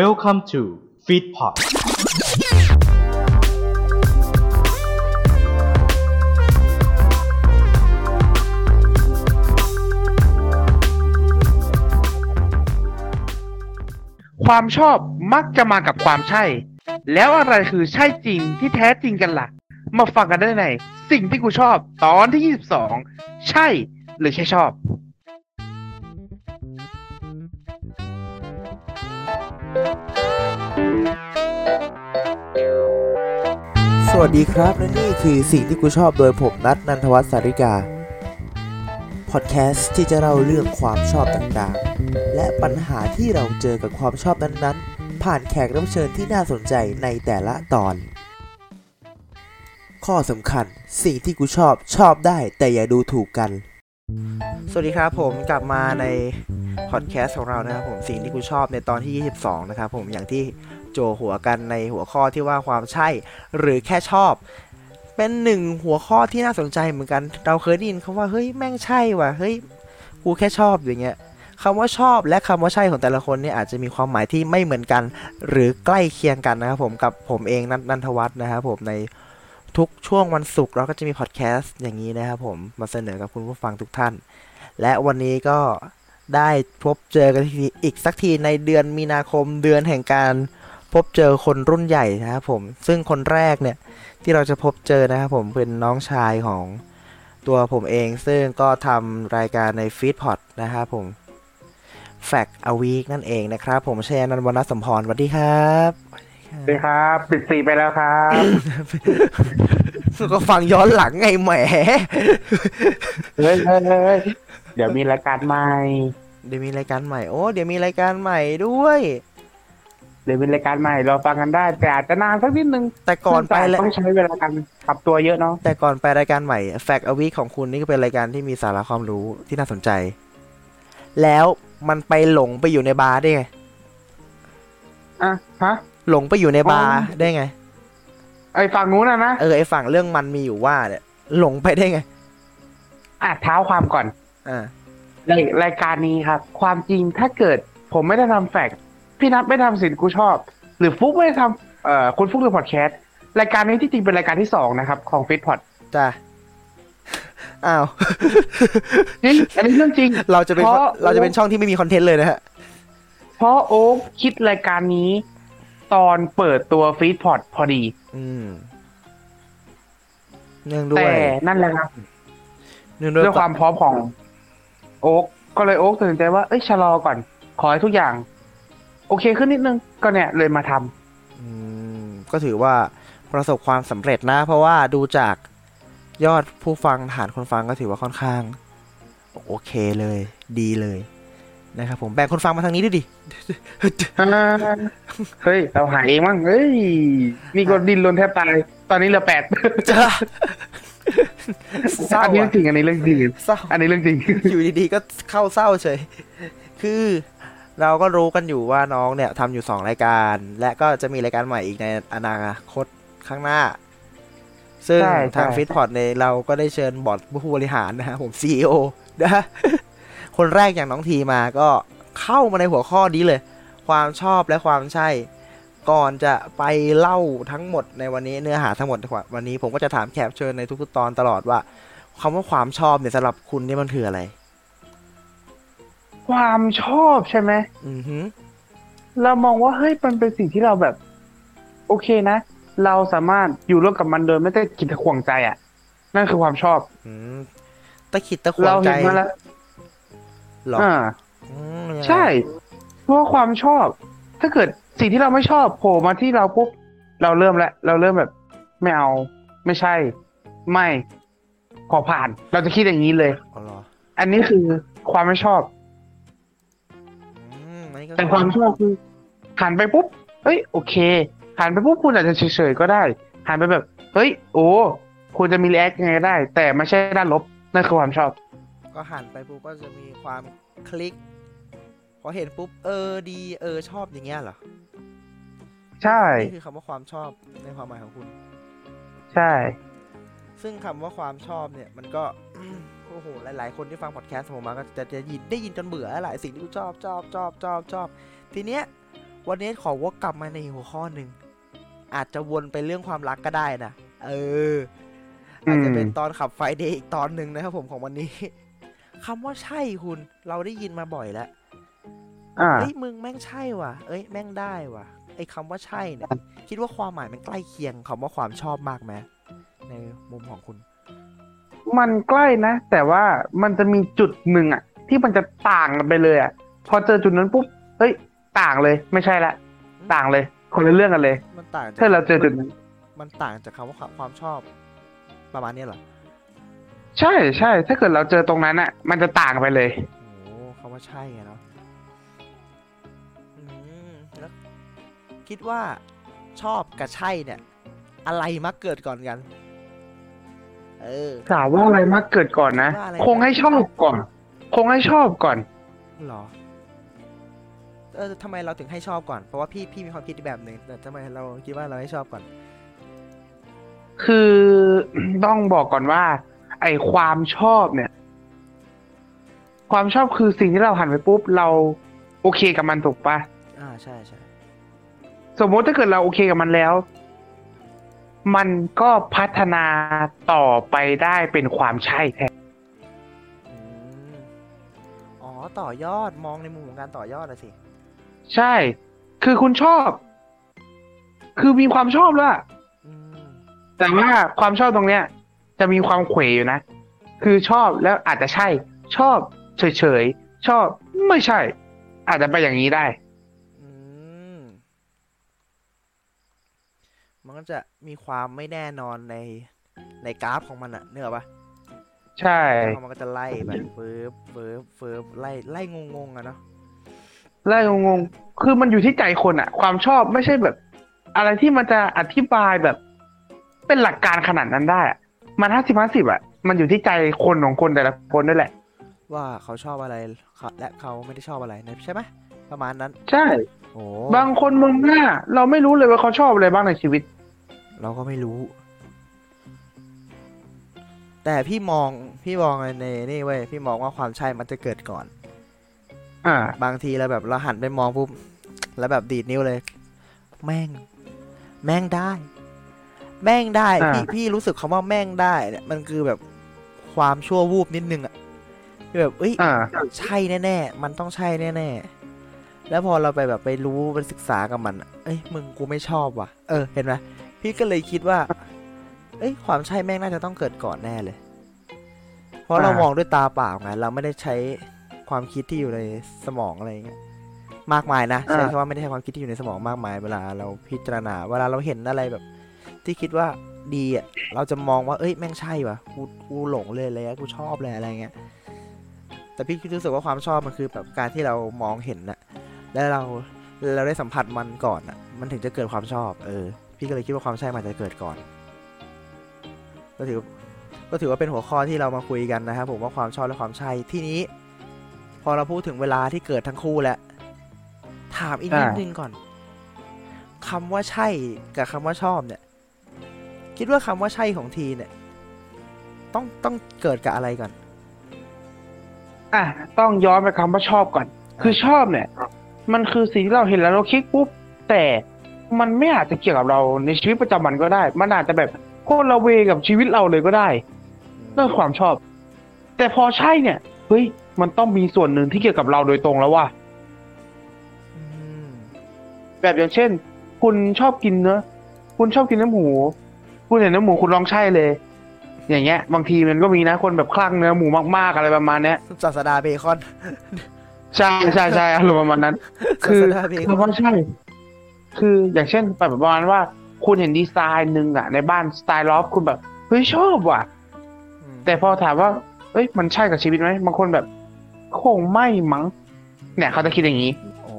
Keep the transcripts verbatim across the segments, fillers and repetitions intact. Welcome to FeedPod ความชอบมักจะมากับความใช่แล้วอะไรคือใช่จริงที่แท้จริงกันล่ะมาฟังกันได้ในสิ่งที่กูชอบตอนที่ยี่สิบสองใช่หรือแค่ชอบสวัสดีครับและนี่คือสิ่งที่กูชอบโดยผมนัทนันทวัฒน์สาริกาพอดแคสต์ที่จะเล่าเรื่องความชอบต่างๆและปัญหาที่เราเจอกับความชอบนั้นๆผ่านแขกรับเชิญที่น่าสนใจในแต่ละตอนข้อสำคัญสิ่งที่กูชอบชอบได้แต่อย่าดูถูกกันสวัสดีครับผมกลับมาในพอดแคสต์ของเรานะครับผมสิ่งที่กูชอบในตอนที่ยี่สิบสองนะครับผมอย่างที่โจหัวกันในหัวข้อที่ว่าความใช่หรือแค่ชอบเป็นหนึ่งหัวข้อที่น่าสนใจเหมือนกันเราเคยได้ยินคำว่าเฮ้ยแม่งใช่ว่ะเฮ้ยกูแค่ชอบอย่างเงี้ยคำว่าชอบและคำว่าใช่ของแต่ละคนเนี่ยอาจจะมีความหมายที่ไม่เหมือนกันหรือใกล้เคียงกันนะครับผมกับผมเองนันทวัฒน์นะครับผมในทุกช่วงวันศุกร์เราก็จะมีพอดแคสต์อย่างนี้นะครับผมมาเสนอกับคุณผู้ฟังทุกท่านและวันนี้ก็ได้พบเจอกันอีกสักทีในเดือนมีนาคมเดือนแห่งการพบเจอคนรุ่นใหญ่นะครับผมซึ่งคนแรกเนี่ยที่เราจะพบเจอนะครับผมเป็นน้องชายของตัวผมเองซึ่งก็ทำรายการใน FeedPod นะครับผม Fact a week นั่นเองนะครับผมชัยนันท์วรรณสมพรสวัสดีครับสวัสดีครับปิดสีไปแล้วครับสุก็ฟังย้อนหลังไงแหมเฮ้ยเดี๋ยวมีรายการใหม่เดี๋ยวมีรายการใหม่โอ้เดี๋ยวมีรายการใหม่ด้วยเดี๋ยวมีรายการใหม่รอฟังกันได้แต่อาจจะนานสักนิดนึงแต่ก่อนไปแล้วต้องใช้เวลาการปรับตัวเยอะเนาะแต่ก่อนไปรายการใหม่ Fact a week ของคุณนี่ก็เป็นรายการที่มีสาระความรู้ที่น่าสนใจแล้วมันไปหลงไปอยู่ในบาร์ได้ไงอ่ะฮะหลงไปอยู่ในบาร์ได้ไงไอ้ฝั่งนู้นนะนะเออไอ้ฝั่งเรื่องมันมีอยู่ว่าเนี่ยหลงไปได้ไงอ่ะเท้าความก่อนอ่ารายการนี้ครับความจริงถ้าเกิดผมไม่ได้ทำแฟกพี่นัทไม่ทำสินกูชอบหรือฟุ๊กไม่ได้ทำเอ่อคุณฟุ๊กหรือพอดแคสต์รายการนี้ที่จริงเป็นรายการที่สองนะครับของฟิตพอดจ้ะอ้าวจริงอันนี้เรื่องจริงเราจะเป็นเราจะเป็นช่องที่ไม่มีคอนเทนต์เลยนะฮะเพราะโอ๊คคิดรายการนี้ตอนเปิดตัวฟีดพอดพอดีเนื่องด้วยแต่นั่นแหละครับเนื่องด้วยความพร้อมของโอ๊กก็เลยโอ๊กตัดสินใจว่าเอ้ยชะลอก่อนขอให้ทุกอย่างโอเคขึ้นนิดนึงก็เนี่ยเลยมาทำก็ถือว่าประสบความสำเร็จนะเพราะว่าดูจากยอดผู้ฟังฐานคนฟังก็ถือว่าค่อนข้างโอเคเลยดีเลยนะครับผมแบ่งคนฟังมาทางนี้ด้วยดิเฮ้ยเราหายเองมั้งเฮ้ยนี่ก็ดิ้นรนแทบตายตอนนี้เหลือแปดจ้าอันนี้เรื่องจริงอันนี้เรื่องจริงอันนี้เรื่องจริงอยู่ดีๆก็เข้าเศร้าเฉยคือเราก็รู้กันอยู่ว่าน้องเนี่ยทำอยู่สองรายการและก็จะมีรายการใหม่อีกในอนาคตข้างหน้าซึ่งทางฟิตพอร์ตในเราก็ได้เชิญบอร์ดผู้บริหารนะครับผม ซี อี โอ นะคนแรกอย่างน้องทีมาก็เข้ามาในหัวข้อนี้เลยความชอบและความใช่ก่อนจะไปเล่าทั้งหมดในวันนี้เนื้อหาทั้งหมดวันนี้ผมก็จะถามแขกเชิญในทุกๆตอนตลอดว่าคำว่าความชอบเนี่ยสำหรับคุณนี่มันคืออะไรความชอบใช่ไหมอือฮึเรามองว่าเฮ้ยมันเป็นสิ่งที่เราแบบโอเคนะเราสามารถอยู่ร่วมกับมันโดยไม่ได้ขิดตะขวงใจอ่ะนั่นคือความชอบอืมตะขิดตะขวงใจอ่าใช่เพราะความชอบถ้าเกิดสิ่งที่เราไม่ชอบโผล่มาที่เราปุ๊บเราเริ่มแล้วเราเริ่มแบบไม่เอาไม่ใช่ไม่ขอผ่านเราจะคิดอย่างนี้เลยอ๋อเหรออันนี้คือความไม่ชอบอืมแต่ความชอบคือหันไปปุ๊บเอ้ยโอเคหันไปปุ๊บคุณอาจจะเฉยๆก็ได้หันไปแบบเฮ้ยโอ้คุณจะมีรีแอคยังไงก็ได้แต่ไม่ใช่ด้านลบนั่นคือความชอบก็หันไปปุ๊บก็จะมีความคลิกพอเห็นปุ๊บเออดีเออชอบอย่างเงี้ยเหรอใช่นี่คือคำว่าความชอบในความหมายของคุณใช่ซึ่งคำว่าความชอบเนี่ยมันก็ โอ้โหหลายๆคนที่ฟังพอดแคสต์ผมมาก็จะจะยินได้ยินจนเบื่อหลายสิ่งที่กูชอบชอบชอบชอบชอบทีเนี้ย วันนี้ขอวกกลับมาในหัวข้อหนึ่งอาจจะวนไปเรื่องความรักก็ได้นะเอออาจจะเป็นตอนขับไฟเดย์อีกตอนหนึ่งนะครับผมของวันนี้คำว่าใช่คุณเราได้ยินมาบ่อยแล้วเฮ้ยมึงแม่งใช่ว่ะเอ้ยแม่งได้ว่ะไอ้คำว่าใช่เนี่ยคิดว่าความหมายมันใกล้เคียงคำว่าความชอบมากไหมในมุมของคุณมันใกล้นะแต่ว่ามันจะมีจุดหนึ่งอะที่มันจะต่างกันไปเลยอะพอเจอจุดนั้นปุ๊บเฮ้ยต่างเลยไม่ใช่ละต่างเลยคนละเรื่องกันเลยมันต่างถ้าเราเจอจุดนั้นมันต่างจากคำว่าความชอบประมาณนี้เหรอใช่ใช่ถ้าเกิดเราเจอตรงนั้นอะมันจะต่างไปเลยโอ้คำว่าใช่ไงเนาะคิดว่าชอบกับใช่เนี่ยอะไรมักเกิดก่อนกันเออถามว่าอะไรมักเกิดก่อนนะคงให้ชอบก่อนคงให้ชอบก่อนเหรอเออทำไมเราถึงให้ชอบก่อนเพราะว่าพี่พี่มีความคิดแบบนึงแต่ทำไมเราคิดว่าเราให้ชอบก่อนคือต้องบอกก่อนว่าไอ้ความชอบเนี่ยความชอบคือสิ่งที่เราหันไปปุ๊บเราโอเคกับมันถูกปะอ่าใช่ใช่สมมติถ้าเกิดเราโอเคกับมันแล้วมันก็พัฒนาต่อไปได้เป็นความใช่แท้อ๋อต่อยอดมองในมุมของการต่อยอดอ่ะสิใช่คือคุณชอบคือมีความชอบแล้วแต่ว่าความชอบตรงเนี้ยจะมีความเขวอยู่นะคือชอบแล้วอาจจะใช่ชอบเฉยๆชอบไม่ใช่อาจจะไปอย่างนี้ได้มันก็จะมีความไม่แน่นอนในในกราฟของมันอะเนื้อปะใช่มันก็จะไล่แบบเฟิร์ฟเฟิร์ฟเฟิร์ฟไล่ไล่งงงอะเนาะไล่งงๆคือมันอยู่ที่ใจคนอะความชอบไม่ใช่แบบอะไรที่มันจะอธิบายแบบเป็นหลักการขนาดนั้นได้อะมันห้าสิบห้าสิบอะมันอยู่ที่ใจคนของคนแต่ละคนด้วยแหละว่าเขาชอบอะไรและเขาไม่ได้ชอบอะไรนะใช่ไหมประมาณนั้นใช่โอ้บางคนมองหน้าเราไม่รู้เลยว่าเขาชอบอะไรบ้างในชีวิตเราก็ไม่รู้แต่พี่มองพี่มองในนี่เว้ยพี่มองว่าความใช่มันจะเกิดก่อนอ่าบางทีเราแบบเราหันไปมองปุ๊บแล้วแบบดีดนิ้วเลยแม่งแม่งได้แม่งได้พี่พี่รู้สึกคำว่าแม่งได้เนี่ยมันคือแบบความชั่ววูบนิดนึงอ่ะคือแบบเอ้ยใช่แน่ๆมันต้องใช่แน่ๆแล้วพอเราไปแบบไปรู้ไปศึกษากับมันเอ้ยมึงกูไม่ชอบว่ะเออเห็นไหมพี่ก็เลยคิดว่าเอ้ยความใช่แม่งน่าจะต้องเกิดก่อนแน่เลยเพราะเรามองด้วยตาเปล่าไงเราไม่ได้ใช้ความคิดที่อยู่ในสมองอะไรอย่างเงี้ยมากมายนะใช่เพราะว่าไม่ได้ใช้ความคิดที่อยู่ในสมองมากมายเวลาเราพิจารณาเวลาเราเห็นอะไรแบบที่คิดว่าดีอ่ะเราจะมองว่าเอ้ยแม่งใช่ว่ะกูกูหลงเลยเลยกูชอบเลยอะไรเงี้ยแต่พี่คิดรู้สึกว่าความชอบมันคือแบบการที่เรามองเห็นน่ะแล้วเราเราได้สัมผัสมันก่อนอ่ะมันถึงจะเกิดความชอบเออพี่ก็เลยคิดว่าความใช่มันจะเกิดก่อนก็ถือก็ถือว่าเป็นหัวข้อที่เรามาคุยกันนะครับผมว่าความชอบและความใช่ที่นี้พอเราพูดถึงเวลาที่เกิดทั้งคู่แล้วถามอีกนิดนึงก่อนคำว่าใช่กับคำว่าชอบเนี่ยคิดว่าคำว่าใช่ของทีเนี่ยต้องต้องเกิดกับอะไรก่อนอ่ะต้องย้อนไปคำว่าชอบก่อนคือชอบเนี่ยมันคือสิ่งที่เราเห็นแล้วเราคิดปุ๊บแต่มันไม่อาจจะเกี่ยวกับเราในชีวิตประจำวันก็ได้มันอาจจะแบบโคตรละเวกับชีวิตเราเลยก็ได้เรื่องความชอบแต่พอใช่เนี่ยเฮ้ยมันต้องมีส่วนหนึ่งที่เกี่ยวกับเราโดยตรงแล้วว่ะแบบอย่างเช่นคุณชอบกินเนื้อคุณชอบกินเนื้อหมูคุณเห็นเนื้อหมูคุณลองใช่เลยอย่างเงี้ยบางทีมันก็มีนะคนแบบคลั่งเนื้อหมูมากๆอะไรประมาณเนี้ยศาสดาเบคอนใช่ใช่ใช่อารมณ์ประมาณนั้นคือคำว่าใช่คืออย่างเช่นแบบประมาณว่าคุณเห็นดีไซน์นึงอะในบ้านสไตล์ลอฟคุณแบบเฮ้ยชอบว่ะแต่พอถามว่าเอ้ยมันใช่กับชีวิตไหมบางคนแบบคงไม่มั้งเนี่ยเขาจะคิดอย่างนี้โอ้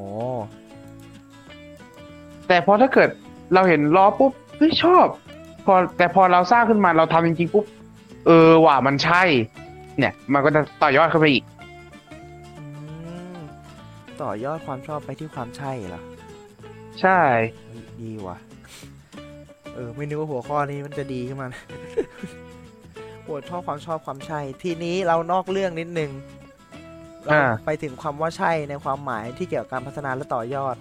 แต่พอถ้าเกิดเราเห็นลอฟปุ๊บเฮ้ยชอบพอแต่พอเราสร้างขึ้นมาเราทำจริงๆปุ๊บเออว่ะมันใช่เนี่ยมันก็จะต่อยอดเข้าไปอีกต่อยอดความชอบไปที่ความใช่เหรอใช่ดีว่ะเออไม่นึกว่าหัวข้อนี้มันจะดีขึ้นมาปวดชอบความชอบความใช่ทีนี้เรานอกเรื่องนิดนึงเราไปถึงคำว่าใช่ในความหมายที่เกี่ยวกับการพัฒนาและต่อยอด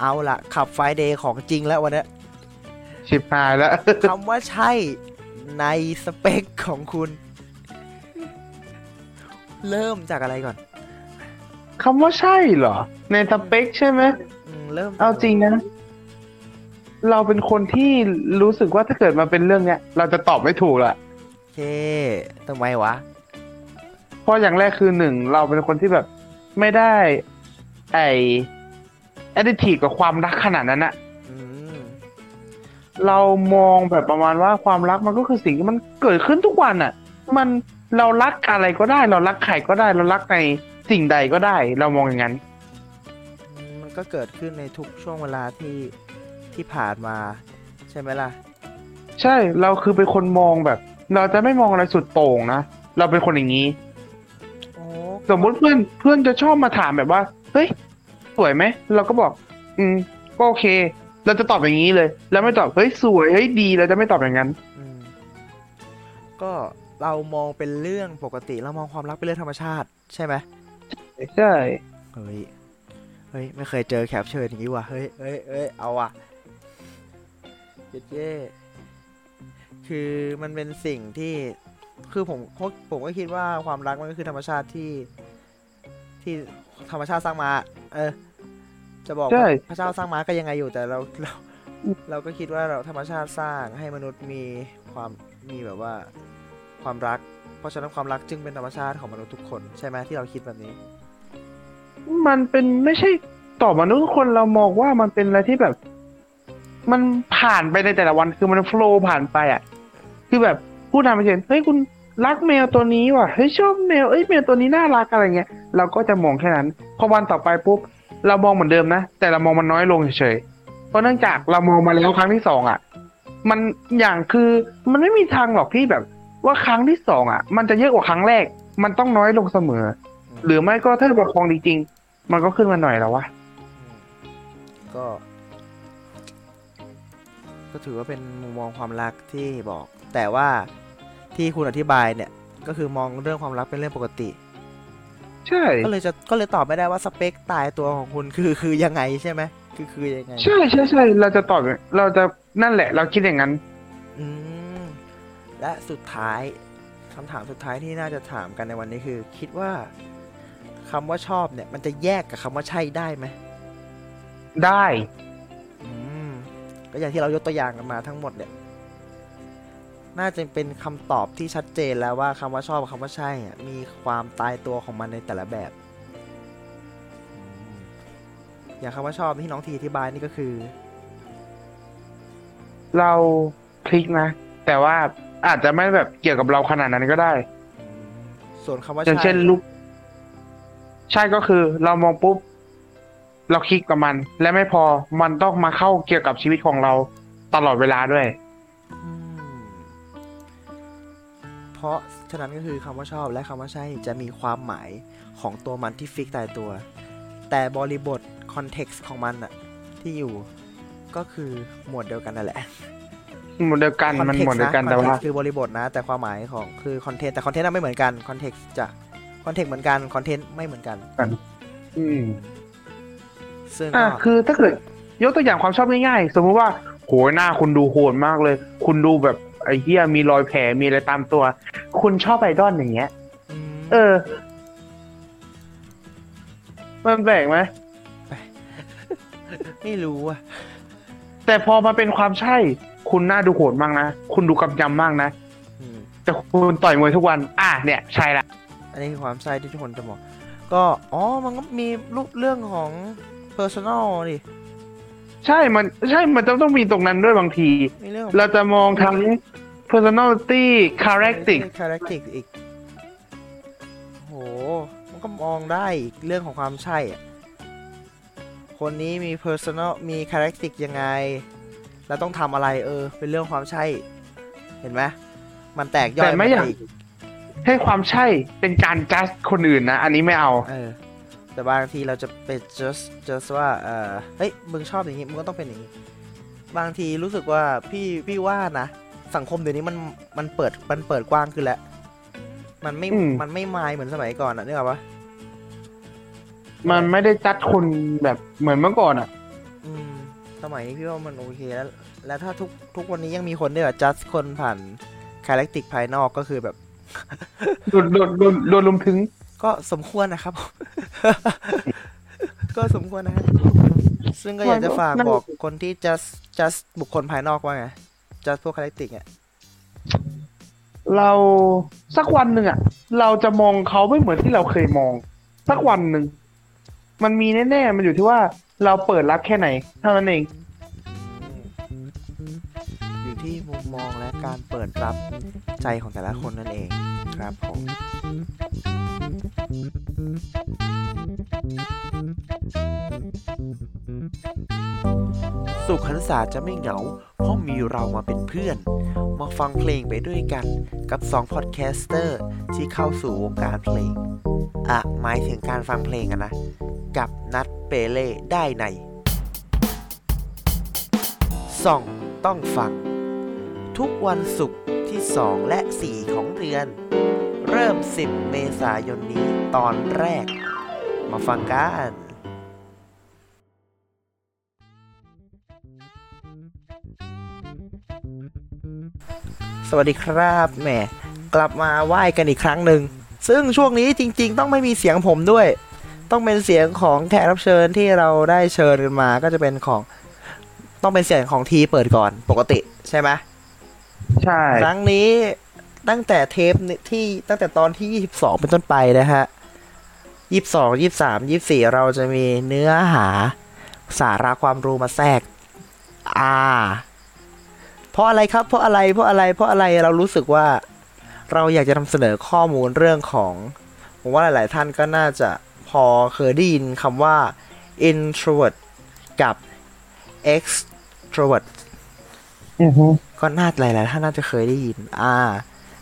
เอาล่ะขับไฟเดย์ของจริงแล้ววันนี้ชิบหายแล้วคำว่าใช่ในสเปคของคุณเริ่มจากอะไรก่อนคำว่าใช่เหรอในสเปคใช่ไหมเริ่มเอาจริงนะเราเป็นคนที่รู้สึกว่าถ้าเกิดมาเป็นเรื่องเนี้ยเราจะตอบไม่ถูกละโอเคทำไมวะเพราะอย่างแรกคือหนึ่งเราเป็นคนที่แบบไม่ได้ไอแอดดิทีฟกับความรักขนาดนั้นอะเรามองแบบประมาณว่าความรักมันก็คือสิ่งที่มันเกิดขึ้นทุกวันอะมันเรารักอะไรก็ได้เรารักใครก็ได้เรารักในสิ่งใดก็ได้เรามองอย่างนั้นมันก็เกิดขึ้นในทุกช่วงเวลาที่ที่ผ่านมาใช่ไหมล่ะใช่เราคือเป็นคนมองแบบเราจะไม่มองอะไรสุดโต่งนะเราเป็นคนอย่างนี้สมมติเพื่อนเพื่อนจะชอบมาถามแบบว่าเฮ้ยสวยไหมเราก็บอกอืมก็โอเคเราจะตอบอย่างนี้เลยแล้วไม่ตอบเฮ้ยสวยเฮ้ยดีเราจะไม่ตอบอย่างนั้นก็เรามองเป็นเรื่องปกติเรามองความรักเป็นเรื่องธรรมชาติใช่ไหมใช่เฮ้ยเฮ้ยไม่เคยเจอแคปเชิญอย่างนี้ว่ะเฮ้ยเฮ้ยเฮ้ยเอาว่ะเจ๊เจ๊คือมันเป็นสิ่งที่คือผมผมก็คิดว่าความรักมันก็คือธรรมชาติที่ที่ธรรมชาติสร้างมาเออจะบอกว่าพระเจ้าสร้างมาก็ยังไงอยู่แต่เราเราเราก็คิดว่าเราธรรมชาติสร้างให้มนุษย์มีความมีแบบว่าความรักเพราะฉะนั้นความรักจึงเป็นธรรมชาติของมนุษย์ทุกคนใช่ไหมที่เราคิดแบบนี้มันเป็นไม่ใช่ต่อมนุษย์ทุกคนเรามองว่ามันเป็นอะไรที่แบบมันผ่านไปในแต่ละวันคือมันโฟลว์ผ่านไปอ่ะคือแบบผู้นำไปเห็นเฮ้ยคุณรักแมวตัวนี้ว่ะเฮ้ยชอบแมวเอ้ยแมวตัวนี้น่ารักอะไรเงี้ยเราก็จะมองแค่นั้นพอวันต่อไปปุ๊บเรามองเหมือนเดิมนะแต่เรามองมันน้อยลงเฉยๆเพราะเนื่องจากเรามองมาแล้วครั้งที่สองอ่ะมันอย่างคือมันไม่มีทางหรอกที่แบบว่าครั้งที่สองอ่ะมันจะเยอะกว่าครั้งแรกมันต้องน้อยลงเสมอหรือไม่ก็ถ้าประคองจริงๆมันก็ขึ้นมาหน่อยแล้ววะก็ก็ถือว่าเป็นมุมมองความรักที่บอกแต่ว่าที่คุณอธิบายเนี่ยก็คือมองเรื่องความรักเป็นเรื่องปกติใช่ก็เลยจะก็เลยตอบไม่ได้ว่าสเปคตายตัวของคุณคือคือยังไงใช่ไหมคือคือยังไงใช่ใช่ใช่เราจะตอบเราจะนั่นแหละเราคิดอย่างนั้นอืมและสุดท้ายคำถามสุดท้ายที่น่าจะถามกันในวันนี้คือคิดว่าคำว่าชอบเนี่ยมันจะแยกกับคำว่าใช่ได้ไหมได้อืมก็อย่างที่เรายกตัวอย่างกันมาทั้งหมดเนี่ยน่าจะเป็นคำตอบที่ชัดเจนแล้วว่าคำว่าชอบกับคำว่าใช่มีความตายตัวของมันในแต่ละแบบอย่างคำว่าชอบที่น้องทีอธิบายนี่ก็คือเราคลิกนะแต่ว่าอาจจะไม่แบบเกี่ยวกับเราขนาดนั้นก็ได้ส่วนคำว่าใช่อย่างเช่นลูกใช่ก็คือเรามองปุ๊บเราคลิกกับมันและไม่พอมันต้องมาเข้าเกี่ยวกับชีวิตของเราตลอดเวลาด้วยเพราะฉะนั้นก็คือคำว่าชอบและคำว่าใช่จะมีความหมายของตัวมันที่ฟิกตายตัวแต่บริบทคอนเท็กซ์ของมันอะที่อยู่ก็คือหมวดเดียวกันนั่นแหละหมวดเดียวกันมันหมวดเดียวกันแต่ว่าคือบริบทนะแต่ความหมายของคือคอนเทนต์แต่คอนเทนต์ไม่เหมือนกันคอนเท็กซ์จะคอนเทนต์เหมือนกันคอนเทนต์ไม่เหมือนกันอืมซึ่งอ่ะคือถ้าเกิดยกตัวอย่างความชอบง่ายๆสมมติว่าโหหน้าคุณดูโหดมากเลยคุณดูแบบไอ้เหี้ยมีรอยแผลมีอะไรตามตัวคุณชอบไอดอลอย่างเงี้ยเออมันแปลกไหมไม่รู้อ่ะแต่พอมาเป็นความใช่คุณน่าดูโหดมากนะคุณดูกำยำมากนะแต่คุณต่อยมวยทุกวันอ่ะเนี่ยใช่ละอันนี้คือความใช่ที่ทุกคนจะบอกก็อ๋อมันก็มีรูปเรื่องของ personal ดิใช่มันใช่มันต้องมีตรงนั้นด้วยบางทีเราจะมองทั้ง personality characteristic characteristic อีกโหมันก็มองได้อีกเรื่องของความใช่คนนี้มี personal มี characteristic ยังไงแล้วต้องทำอะไรเออเป็นเรื่องความใช่เห็นไหมมันแตกย่อยแต่ไม่อยากให้ความใช่เป็นการ judge คนอื่นนะอันนี้ไม่เอาเออแต่บางทีเราจะเป็น just just ว่าเออเฮ้ยมึงชอบอย่างงี้มึงก็ต้องเป็นอย่างงี้บางทีรู้สึกว่าพี่พี่ว่านะสังคมเดี๋ยวนี้มันมันเปิดมันเปิดกว้างขึ้นแล้วมันไม่มันไม่มายเหมือนสมัยก่อนอ่ะนึกออกปะมันไม่ได้จัดคนแบบเหมือนเมื่อก่อนอ่ะอืม สมัยนี้พี่ว่ามันโอเคแล้วแล้วถ้าทุกทุกวันนี้ยังมีคนได้แบบ just คนผ่านคาแรคติกภายนอกก็คือแบบโดนโดนโดนโดนลุมถึงก็สมควรนะครับก็สมควรนะครับซึ่งก็อยากจะฝากบอกคนที่ just just บุคคลภายนอกว่าไง just พวกคาแรคติกเนี่ยเราสักวันหนึ่งอ่ะเราจะมองเขาไม่เหมือนที่เราเคยมองสักวันหนึ่งมันมีแน่ๆมันอยู่ที่ว่าเราเปิดรับแค่ไหนเท่านั้นเองอยู่ที่มุมมองและการเปิดรับใจของแต่ละคนนั่นเองครับผมสุขหันษาจะไม่เหงาเพราะมีเรามาเป็นเพื่อนมาฟังเพลงไปด้วยกันกับสองพอดแคสเตอร์ที่เข้าสู่วงการเพลงอ่ะหมายถึงการฟังเพลงกันนะกับนัทเปเล่ได้ในส่องต้องฟังทุกวันศุกร์ที่สองและสี่ของเดือนเริ่มสิบเมษายนนี้ตอนแรกมาฟังกันสวัสดีครับแหมกลับมาไหว้กันอีกครั้งหนึ่งซึ่งช่วงนี้จริงๆต้องไม่มีเสียงผมด้วยต้องเป็นเสียงของแขกรับเชิญที่เราได้เชิญกันมาก็จะเป็นของต้องเป็นเสียงของทีเปิดก่อนปกติใช่ไหมใช่ครั้งนี้ตั้งแต่เทปที่ตั้งแต่ตอนที่ยี่สิบสองเป็นต้นไปนะฮะยี่สิบสอง ยี่สิบสาม ยี่สิบสี่เราจะมีเนื้อหาสาระความรู้มาแทรกอ่าเพราะอะไรครับเพราะอะไรเพราะอะไรเพราะอะไรเรารู้สึกว่าเราอยากจะนำเสนอข้อมูลเรื่องของผมว่าหลายๆท่านก็น่าจะพอเคยได้ยินคำว่า introvert กับ extrovert อือฮึก็น่าหลายๆท่านน่าจะเคยได้ยินอ่า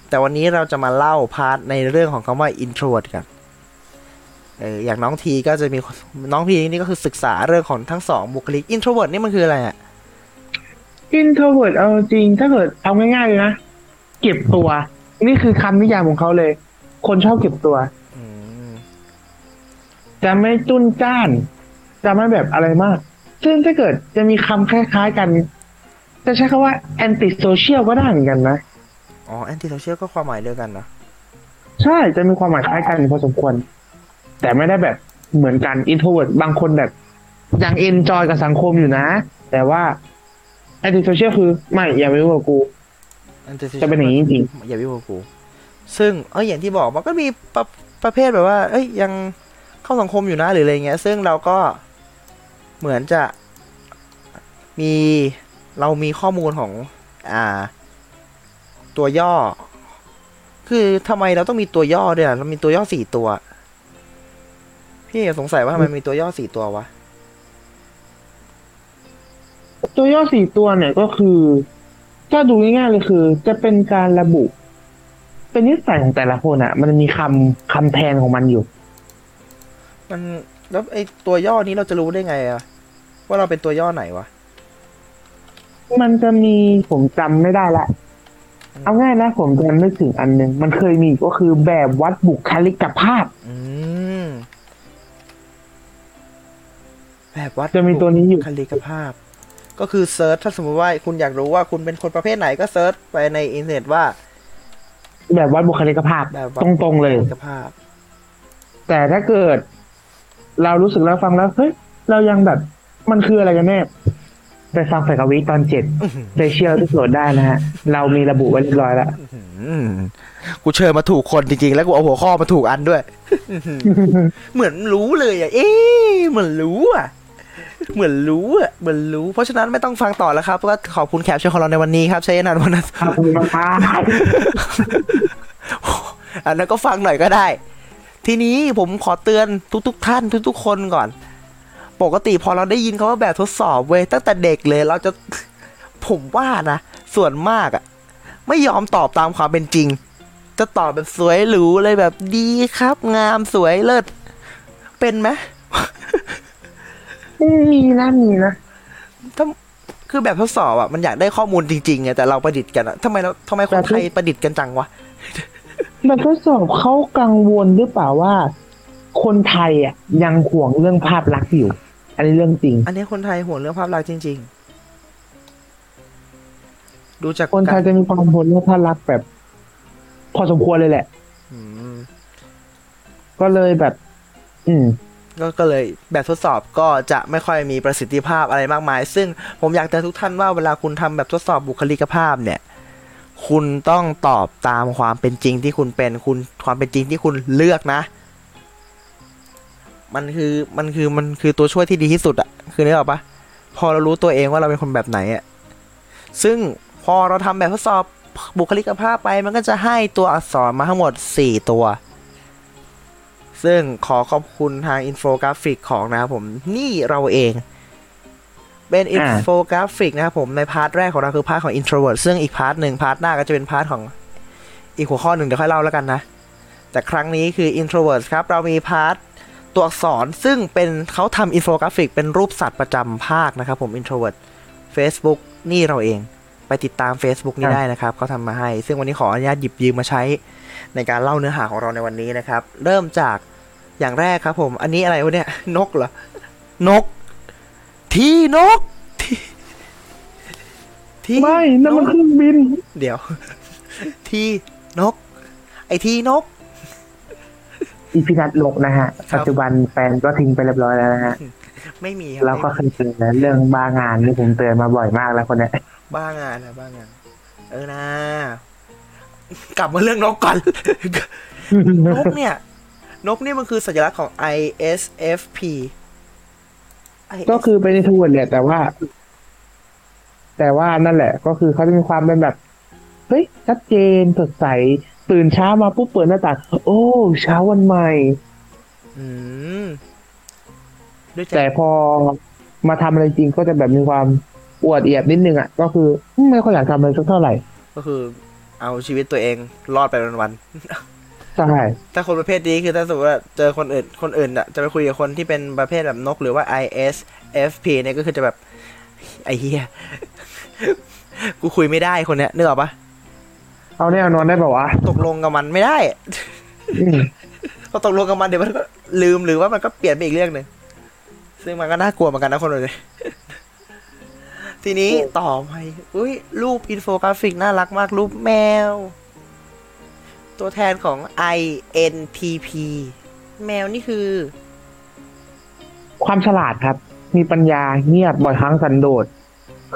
แต่วันนี้เราจะมาเล่าพาร์ทในเรื่องของคำว่า introvert กันเอออย่างน้องทีก็จะมีน้องทีนี่ก็คือศึกษาเรื่องของทั้งสองบุคลิก introvert นี่มันคืออะไรอ่ะ introvert เอาจริงถ้าเกิดเอาง่ายๆเลยนะเก็บตัวนี่คือคำนิยามของเขาเลยคนชอบเก็บตัวจะไม่จุ้นจ้านจะไม่แบบอะไรมากซึ่งถ้าเกิดจะมีคำคล้ายๆกันจะใช้คำว่า anti social ก็ได้เหมือนกันนะอ๋อ anti social ก็ความหมายเดียวกันนะใช่จะมีความหมายคล้ายกันพอสมควรแต่ไม่ได้แบบเหมือนกัน introvert บางคนแบบยัง enjoy กับสังคมอยู่นะแต่ว่า anti social คือไม่อย่าไปยุ่งกับกูจะเป็นอย่างนี้จริงอย่าไปยุ่งกับกูซึ่งเอออย่างที่บอกมันก็มีประประเภทแบบว่าเอ้ยยังเข้าสังคมอยู่นะหรืออะไรเงี้ยซึ่งเราก็เหมือนจะมีเรามีข้อมูลของอ่าตัวย่อคือทำไมเราต้องมีตัวย่อด้วยเรามีตัวย่อสี่ตัวพี่สงสัยว่าทำไมมีตัวย่อสี่ตัววะตัวย่อสี่ตัวเนี่ยก็คือก็ดูง่ายๆเลยคือจะเป็นการระบุเป็นนิสัยของแต่ละคนอ่ะมันมีคำคำแทนของมันอยู่มันแล้วไอ้ตัวย่อนี้เราจะรู้ได้ไงอ่ะว่าเราเป็นตัวย่อไหนวะมันจะมีผมจำไม่ได้ละเอาง่ายนะผมจำไม่ถึงอันนึงมันเคยมีก็คือแบบวัดบุคลิกภาพแบบวัดจะมีตัวนี้อยู่บุคลิกภาพก็คือเซิร์ชถ้าสมมติว่าคุณอยากรู้ว่าคุณเป็นคนประเภทไหนก็เซิร์ชไปในอินเทอร์เน็ตว่าแบบวัดบุคลิกภาพตรงๆเลยบุคลิกภาพแต่ถ้าเกิดเรารู้สึกแล้วฟังแล้วเฮ้ยเรายังแบบมันคืออะไรกันแน่ไปฟังFact a weekตอนเจ็ด Special ที่โหลดได้นะฮะเรามีระบุไว้เรียบร้อยแล้วกูเชิญมาถูกคนจริงๆแล้วกูเอาหัวข้อมาถูกอันด้วยเหมือนรู้เลยอ่ะเอ๊ะเหมือนรู้อ่ะเหมือนรู้อ่ะเหมือนรู้เพราะฉะนั้นไม่ต้องฟังต่อแล้วครับก็ขอบคุณแขกรับเชิญของเราในวันนี้ครับชัยนันท์วรรณสารขอบคุณมากอันนั้นก็ฟังหน่อยก็ได้ทีนี้ผมขอเตือนทุกๆท่านทุกๆคนก่อนปกติพอเราได้ยินเขาว่าแบบทดสอบเว้ยตั้งแต่เด็กเลยเราจะผมว่านะส่วนมากอ่ะไม่ยอมตอบตามความเป็นจริงจะตอบแบบสวยหรูเลยแบบดีครับงามสวยเลิศเป็นไหมมีนะมีนะถ้าคือแบบทดสอบอ่ะมันอยากได้ข้อมูลจริงๆไงแต่เราประดิษฐ์กันอ่ะทำไมเราทำไมคนไทยประดิษฐ์กันจังวะแบบทดสอบเขากังวลหรือเปล่าว่าคนไทยอ่ะยังห่วงเรื่องภาพลักษณ์อยู่ อันนี้เรื่องจริงอันนี้คนไทยห่วงเรื่องภาพลักษณ์จริงๆดูจากคนไทยจะมีความห่วงเรื่องภาพลักษณ์แบบพอสมควรเลยแหละก็เลยแบบอืมก็ก็เลยแบบทดสอบก็จะไม่ค่อยมีประสิทธิภาพอะไรมากมายซึ่งผมอยากเตือนทุกท่านว่าเวลาคุณทำแบบทดสอบบุคลิกภาพเนี่ยคุณต้องตอบตามความเป็นจริงที่คุณเป็นคุณความเป็นจริงที่คุณเลือกนะมันคือมันคือมันคือตัวช่วยที่ดีที่สุดอะคือนึกออกปะพอเรารู้ตัวเองว่าเราเป็นคนแบบไหนอะซึ่งพอเราทำแบบทดสอบบุคลิกภาพไปมันก็จะให้ตัวอักษรมาทั้งหมดสี่ตัวซึ่งขอขอบคุณทางอินโฟกราฟิกของนะครับผมนี่เราเองเป็นอินโฟกราฟิกนะครับผมในพาร์ทแรกของเราคือพาร์ทของ Introvert ซึ่งอีกพาร์ทหนึ่งพาร์ทหน้าก็จะเป็นพาร์ทของอีกหัวข้อหนึ่งเดี๋ยวค่อยเล่าแล้วกันนะแต่ครั้งนี้คือ Introvert ครับเรามีพาร์ทตัวอักษรซึ่งเป็นเขาทำอินโฟกราฟิกเป็นรูปสัตว์ประจำภาคนะครับผม Introvert Facebook นี่เราเองไปติดตาม Facebook นี่ได้นะครับเขาทำมาให้ซึ่งวันนี้ขออนุญาตหยิบยืมมาใช้ในการเล่าเนื้อหาของเราในวันนี้นะครับเริ่มจากอย่างแรกครับผมอันนี้อะไรวะเนี่ยนกเหรอนกที่นกที่ที่ไม่นั่นมันเครื่องบินเดี๋ยวที่นกไอ้ที่นกอีพินัทนกนะฮะปัจจุบันแฟนก็ทิ้งไปเรียบร้อยแล้วนะฮะไม่มีเราก็เคยเตือนนะเรื่องบ้างานนี่ผมเตือนมาบ่อยมากแล้วคนเนี้ยบ้างานนะบ้างานเออนะกลับมาเรื่องนกก่อนนกเนี่ยนกนี่มันคือสัญลักษณ์ของ ไอ เอส เอฟ พี ก็คือเป็นทวดเนี่ยแต่ว่าแต่ว่านั่นแหละก็คือเขาจะมีความเป็นแบบเฮ้ยชัดเจนสดใสตื่นเช้ามาปุ๊บเปิดหน้าต่างโอ้เช้าวันใหม่แต่พอมาทำอะไรจริงก็จะแบบมีความอวดเอียดนิดนึงอ่ะก็คือไม่ค่อยอยากทำอะไรสักเท่าไหร่ก็คือเอาชีวิตตัวเองรอดไปวันๆใช่ถ้าคนประเภทนี้คือถ้าสมมติว่าเจอคนอื่นคนอื่นอ่ะจะไปคุยกับคนที่เป็นประเภทแบบนกหรือว่า ไอ เอส เอฟ พี เนี่ยก็คือจะแบบไอ้เหี้ยกูคุยไม่ได้คนเนี้ยนึกออกปะเอาแน่นอนได้ป่าววะตกลงกับมันไม่ได้พอตกลงกับมันเดี๋ยวมันก็ลืมหรือว่ามันก็เปลี่ยนไปอีกเรื่องนึงซึ่งมันก็น่ากลัวเหมือนกันนะคนอื่นทีนี้ต่อไปอุ้ยรูปอินโฟกราฟิกน่ารักมากรูปแมวตัวแทนของ ไอ เอ็น ที พี แมวนี่คือความฉลาดครับมีปัญญาเงียบบ่อยครั้งสันโดษ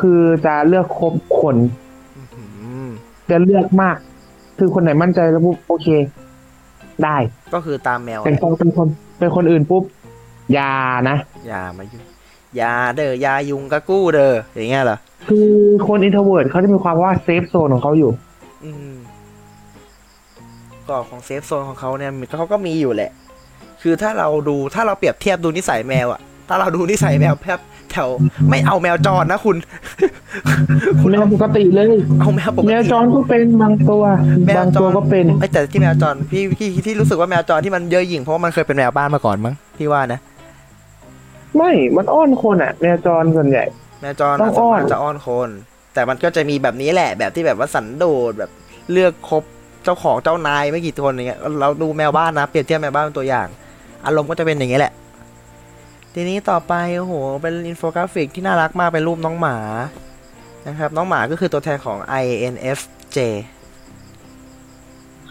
คือจะเลือกคบคนจะเลือกมากคือคนไหนมั่นใจแล้วปุ๊บโอเคได้ก็คือตามแมวเป็นคนเป็นคนเป็นคนอื่นปุ๊บอย่านะอย่ามายุ่งยาเด้อยายุงกะกู้เด้ออย่างเงี้ยเหรอคือคน introvert เขาจะมีความว่าเซฟโซนของเขาอยู่อืมกรอบของเซฟโซนของเขาเนี่ยเขาก็มีอยู่แหละคือถ้าเราดูถ้าเราเปรียบเทียบดูนิสัยแมวอะถ้าเราดูนิสัยแมวแพบแถวไม่เอาแมวจรนะคุณคุณแมวปกติเลยเอาแมวปกติแมวจรก็เป็นบางตัวบางตัวก็เป็นแต่ที่แมวจรพี่ที่รู้สึกว่าแมวจรที่มันเยอะหยิ่งเพราะว่ามันเคยเป็นแมวบ้านมาก่อนมั้งพี่ว่านะไม่มันอ้อนคนอ่ะแมวจรส่วนใหญ่แมวจรต้องอ้อนจะอ้อนคนแต่มันก็จะมีแบบนี้แหละแบบที่แบบว่าสันโดษแบบเลือกคบเจ้าของเจ้านายไม่กี่คนอย่างเงี้ยเราดูแมวบ้านนะเปรียบเทียบแมวบ้านเป็นตัวอย่างอารมณ์ก็จะเป็นอย่างเงี้ยแหละทีนี้ต่อไปโอ้โหเป็นอินโฟกราฟิกที่น่ารักมากเป็นรูปน้องหมานะครับน้องหมาก็คือตัวแทนของ ไอ เอ็น เอฟ เจ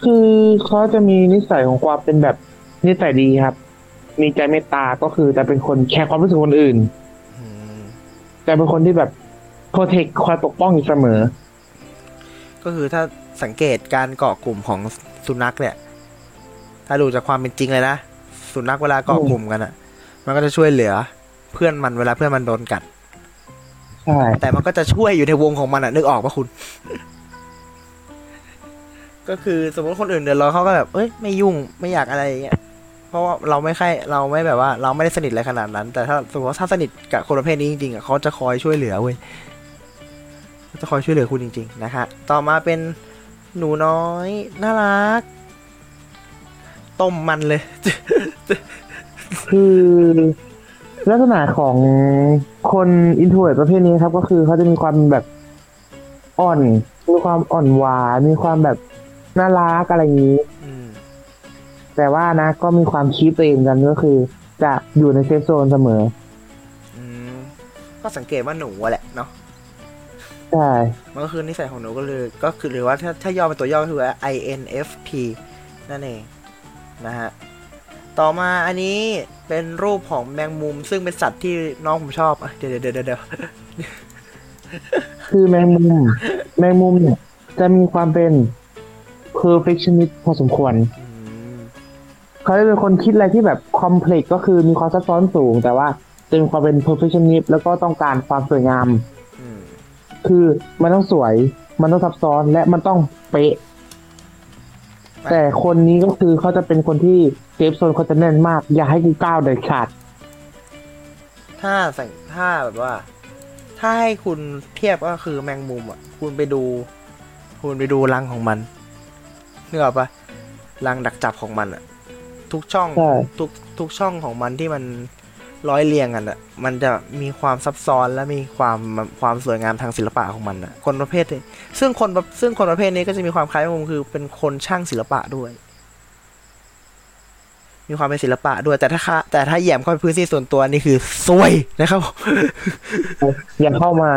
คือเขาจะมีนิสัยของความเป็นแบบนิสัยดีครับมีใจเมตตาก็คือแต่เป็นคนแคร์ความรู้สึกคนอื่นแต่เป็นคนที่แบบโปรเทคคอยปกป้องอยู่เสมอก็คือถ้าสังเกตการเกาะกลุ่มของสุนัขเนี่ยถ้าดูจากความเป็นจริงเลยนะสุนัขเวลาเกาะกลุ่มกันอ่ะมันก็จะช่วยเหลือเพื่อนมันเวลาเพื่อนมันโดนกัดใช่แต่มันก็จะช่วยอยู่ในวงของมันอ่ะนึกออกปะคุณ ก็คือสมมติคนอื่นเดือดร้อนเขาก็แบบเอ้ยไม่ยุ่งไม่อยากอะไรอย่างเงี้ยเพราะว่าเราไม่ใช่เราไม่แบบว่าเราไม่ได้สนิทอะไรขนาดนั้นแต่ถ้าสมมติว่าถ้าสนิทกับคนประเภทนี้จริงๆอ่ะเขาจะคอยช่วยเหลือเว้ยจะคอยช่วยเหลือคุณจริงๆนะคะต่อมาเป็นหนูน้อยน่ารักต้มมันเลยคือลักษณะของคนอินโทรเวิร์ตประเภทนี้ครับก็คือเขาจะมีความแบบอ่อนมีความอ่อนหวานมีความแบบน่ารักอะไรอย่างนี้แต่ว่านะก็มีความคิดตัวเองกันก็คือจะอยู่ในเซฟโซนเสมอ ก็สังเกตว่าหนูแหละเนาะใช่มันก็คือนิสัยของหนูก็เลยก็คือหรือว่าถ้าถ้าย่อเป็นตัวย่อคือ ไอ เอ็น เอฟ พี นั่นเองนะฮะต่อมาอันนี้เป็นรูปของแมงมุมซึ่งเป็นสัตว์ที่น้องผมชอบเดี๋ยวเดี๋ยวเดี๋ยวเดี๋ยวคือแมงมุมแมงมุมเนี่ยจะมีความเป็น perfectionist พอสมควรเขาจะเป็นคนคิดอะไรที่แบบ complex ก็คือมีความซับซ้อนสูงแต่ว่าจะมีความเป็น perfectionist แล้วก็ต้องการความสวยงามคือมันต้องสวยมันต้องซับซ้อนและมันต้องเป๊ะแต่คนนี้ก็คือเขาจะเป็นคนที่เซฟโซนเขาจะแน่นมากอย่าให้กูก้าวเด็ดขาดถ้าสังถ้าแบบว่าถ้าให้คุณเทียบก็คือแมงมุมอ่ะคุณไปดูคุณไปดูรังของมันนึกออกปะรังดักจับของมันอ่ะทุกช่องทุกทุกช่องของมันที่มันร้อยเรียงกันอ่ะมันจะมีความซับซ้อนและมีความความสวยงามทางศิลปะของมันอ่ะคนประเภทซึ่งคนซึ่งคนประเภทนี้ก็จะมีความคล้ายกันคือเป็นคนช่างศิลปะด้วยมีความเป็นศิลปะด้วยแต่ถ้าแต่ถ้าแย่มเข้าไปพื้นที่ส่วนตัวนี่คือซวยนะครับอย่าเข้ามา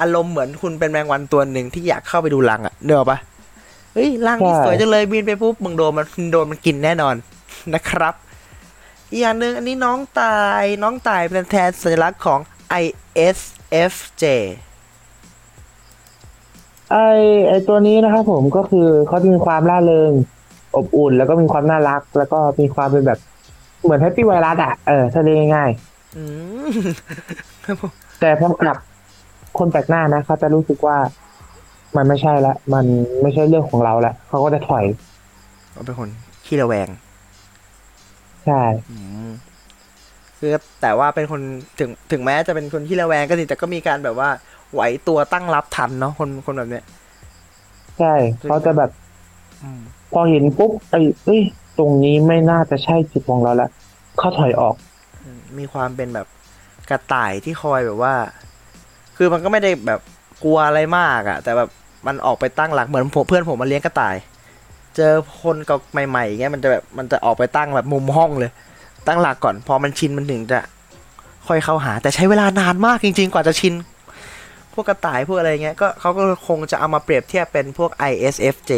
อารมณ์เหมือนคุณเป็นแมงวันตัวหนึ่งที่อยากเข้าไปดูรังอ่ะเด้อปะเฮ้ยรังนี่สวยจังเลยบินไปปุ๊บมึงโดนมันโดนมันกินแน่นอนนะครับอีกอย่างนึงอันนี้น้องตายน้องตายเป็นแทนสัญลักษณ์ของ ไอ เอส เอฟ เจ ไอไอตัวนี้นะครับผมก็คือเขาจะมีความร่าเริงอบอุ่นแล้วก็มีความน่ารักแล้วก็มีความเป็นแบบเหมือนแฮปปี้ไวรัสอ่ะเออทะเลง่ายแต่พอกับคนแปลกหน้านะเขาจะรู้สึกว่ามันไม่ใช่ละมันไม่ใช่เรื่องของเราละเขาก็จะถอยเขาเป็นคนขี้ระแวงใช่คือแต่ว่าเป็นคนถึงถึงแม้จะเป็นคนขี้ระแวงก็จริงแต่ก็มีการแบบว่าไหวตัวตั้งรับทันเนาะคนคนแบบเนี้ยใช่เขาจะแบบพอเห็นปุ๊บไอ้เอ้ยตรงนี้ไม่น่าจะใช่จุดของเราละเขาถอยออกมีความเป็นแบบกระต่ายที่คอยแบบว่าคือมันก็ไม่ได้แบบกลัวอะไรมากอะแต่แบบมันออกไปตั้งหลักเหมือนเพื่อนผมมาเลี้ยงกระต่ายเจอคนเก่าใหม่ๆอย่างเงี้ยมันจะแบบมันจะออกไปตั้งแบบมุมห้องเลยตั้งหลักก่อนพอมันชินมันถึงจะค่อยเข้าหาแต่ใช้เวลานานมากจริงๆกว่าจะชินพวกกระต่ายพวกอะไรเงี้ยก็เขาก็คงจะเอามาเปรียบเทียบเป็นพวก ไอ เอส เอฟ เจ